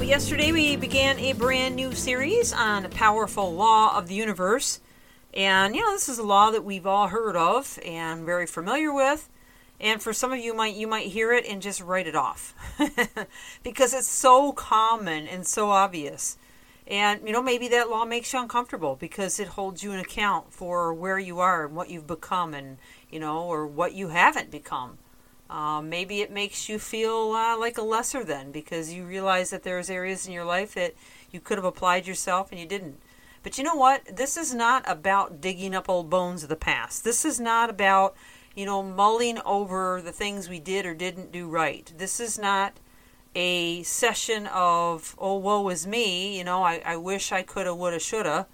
Yesterday we began a brand new series on a powerful law of the universe, and this is a law that we've all heard of and very familiar with, and for some of you might hear it and just write it off because it's so common and so obvious. And maybe that law makes you uncomfortable because it holds you in account for where you are and what you've become, and or what you haven't become. Maybe it makes you feel like a lesser than, because you realize that there's areas in your life that you could have applied yourself and you didn't. But you know what? This is not about digging up old bones of the past. This is not about, mulling over the things we did or didn't do right. This is not a session of, oh, woe is me, I wish I coulda, woulda, shoulda.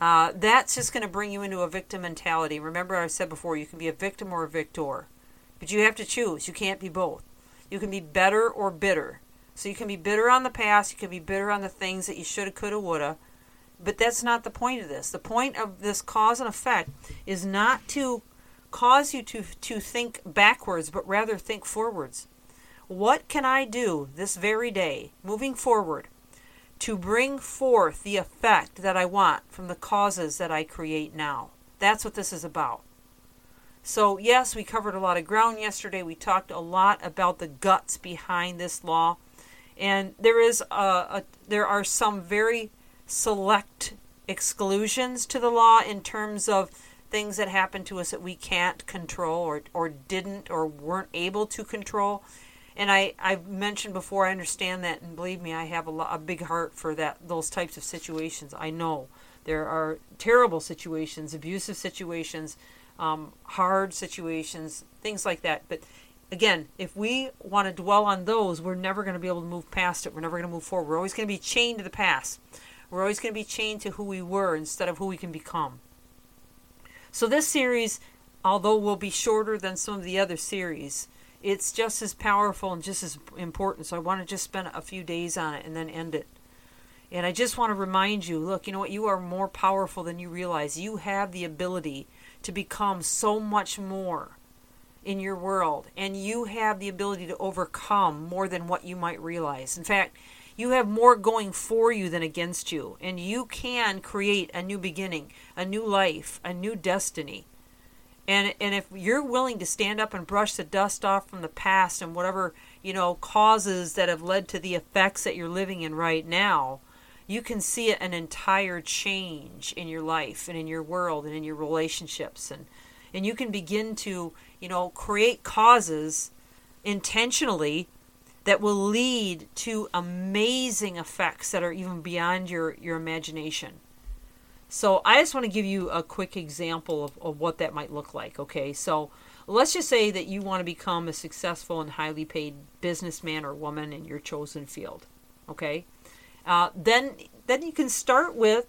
That's just going to bring you into a victim mentality. Remember I said before, you can be a victim or a victor. But you have to choose. You can't be both. You can be better or bitter. So you can be bitter on the past. You can be bitter on the things that you shoulda, coulda, woulda. But that's not the point of this. The point of this cause and effect is not to cause you to think backwards, but rather think forwards. What can I do this very day, moving forward, to bring forth the effect that I want from the causes that I create now? That's what this is about. So yes, we covered a lot of ground yesterday. We talked a lot about the guts behind this law. And there are some very select exclusions to the law in terms of things that happen to us that we can't control or didn't or weren't able to control. And I've mentioned before, I understand that. And believe me, I have a big heart for those types of situations. I know there are terrible situations, abusive situations, hard situations, things like that. But again, if we want to dwell on those, we're never going to be able to move past it. We're never going to move forward. We're always going to be chained to the past. We're always going to be chained to who we were instead of who we can become. So this series, although will be shorter than some of the other series, it's just as powerful and just as important. So I want to just spend a few days on it and then end it. And I just want to remind you, look, you know what? You are more powerful than you realize. You have the ability to become so much more in your world, and you have the ability to overcome more than what you might realize. In fact, you have more going for you than against you, and you can create a new beginning, a new life, a new destiny. And if you're willing to stand up and brush the dust off from the past and whatever, causes that have led to the effects that you're living in right now, you can see an entire change in your life and in your world and in your relationships. And you can begin to, create causes intentionally that will lead to amazing effects that are even beyond your imagination. So I just want to give you a quick example of what that might look like. Okay, so let's just say that you want to become a successful and highly paid businessman or woman in your chosen field. Okay. Then you can start with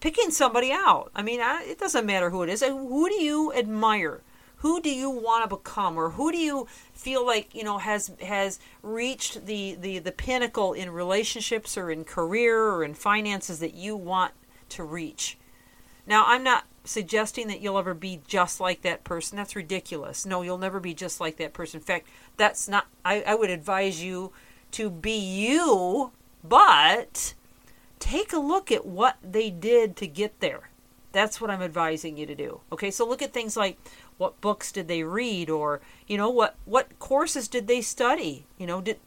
picking somebody out. It doesn't matter who it is. Who do you admire? Who do you want to become? Or who do you feel like, has reached the pinnacle in relationships or in career or in finances that you want to reach? Now, I'm not suggesting that you'll ever be just like that person. That's ridiculous. No, you'll never be just like that person. In fact, that's not, I would advise you to be you. But take a look at what they did to get there. That's what I'm advising you to do. Okay, so look at things like what books did they read, or, what courses did they study? Did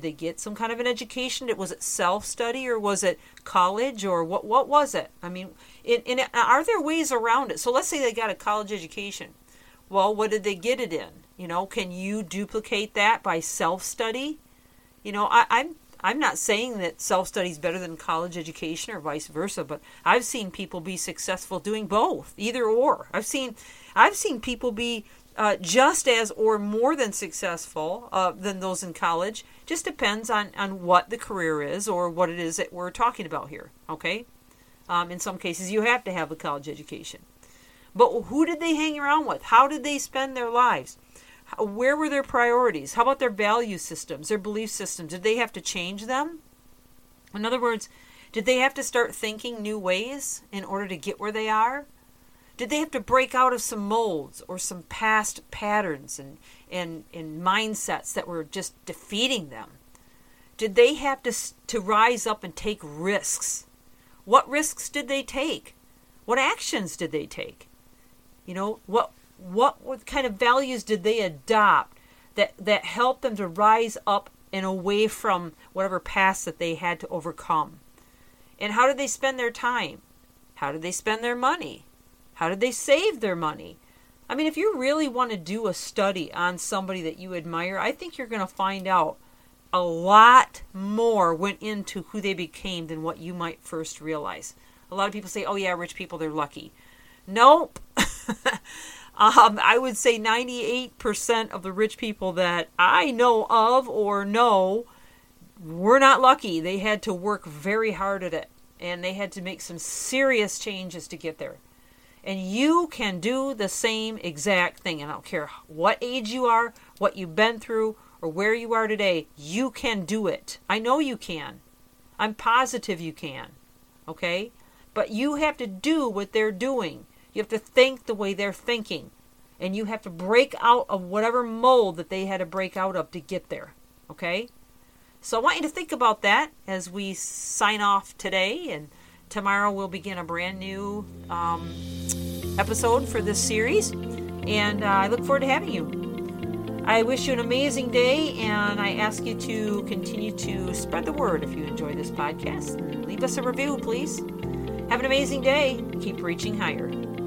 they get some kind of an education? Was it self-study, or was it college, or what was it? Are there ways around it? So let's say they got a college education. Well, what did they get it in? Can you duplicate that by self-study? I'm not saying that self-study is better than college education or vice versa, but I've seen people be successful doing both, either or. I've seen people be just as or more than successful than those in college. Just depends on what the career is or what it is that we're talking about here, okay? In some cases, you have to have a college education. But who did they hang around with? How did they spend their lives? Where were their priorities? How about their value systems, their belief systems? Did they have to change them? In other words, did they have to start thinking new ways in order to get where they are? Did they have to break out of some molds or some past patterns and mindsets that were just defeating them? Did they have to rise up and take risks? What risks did they take? What actions did they take? You know, what kind of values did they adopt that helped them to rise up and away from whatever past that they had to overcome? And how did they spend their time? How did they spend their money? How did they save their money? I mean, if you really want to do a study on somebody that you admire, I think you're going to find out a lot more went into who they became than what you might first realize. A lot of people say, oh yeah, rich people, they're lucky. Nope. I would say 98% of the rich people that I know of or know were not lucky. They had to work very hard at it, and they had to make some serious changes to get there. And you can do the same exact thing. And I don't care what age you are, what you've been through, or where you are today. You can do it. I know you can. I'm positive you can. Okay? But you have to do what they're doing. You have to think the way they're thinking. And you have to break out of whatever mold that they had to break out of to get there. Okay? So I want you to think about that as we sign off today. And tomorrow we'll begin a brand new episode for this series. And I look forward to having you. I wish you an amazing day. And I ask you to continue to spread the word if you enjoy this podcast. Leave us a review, please. Have an amazing day. Keep reaching higher.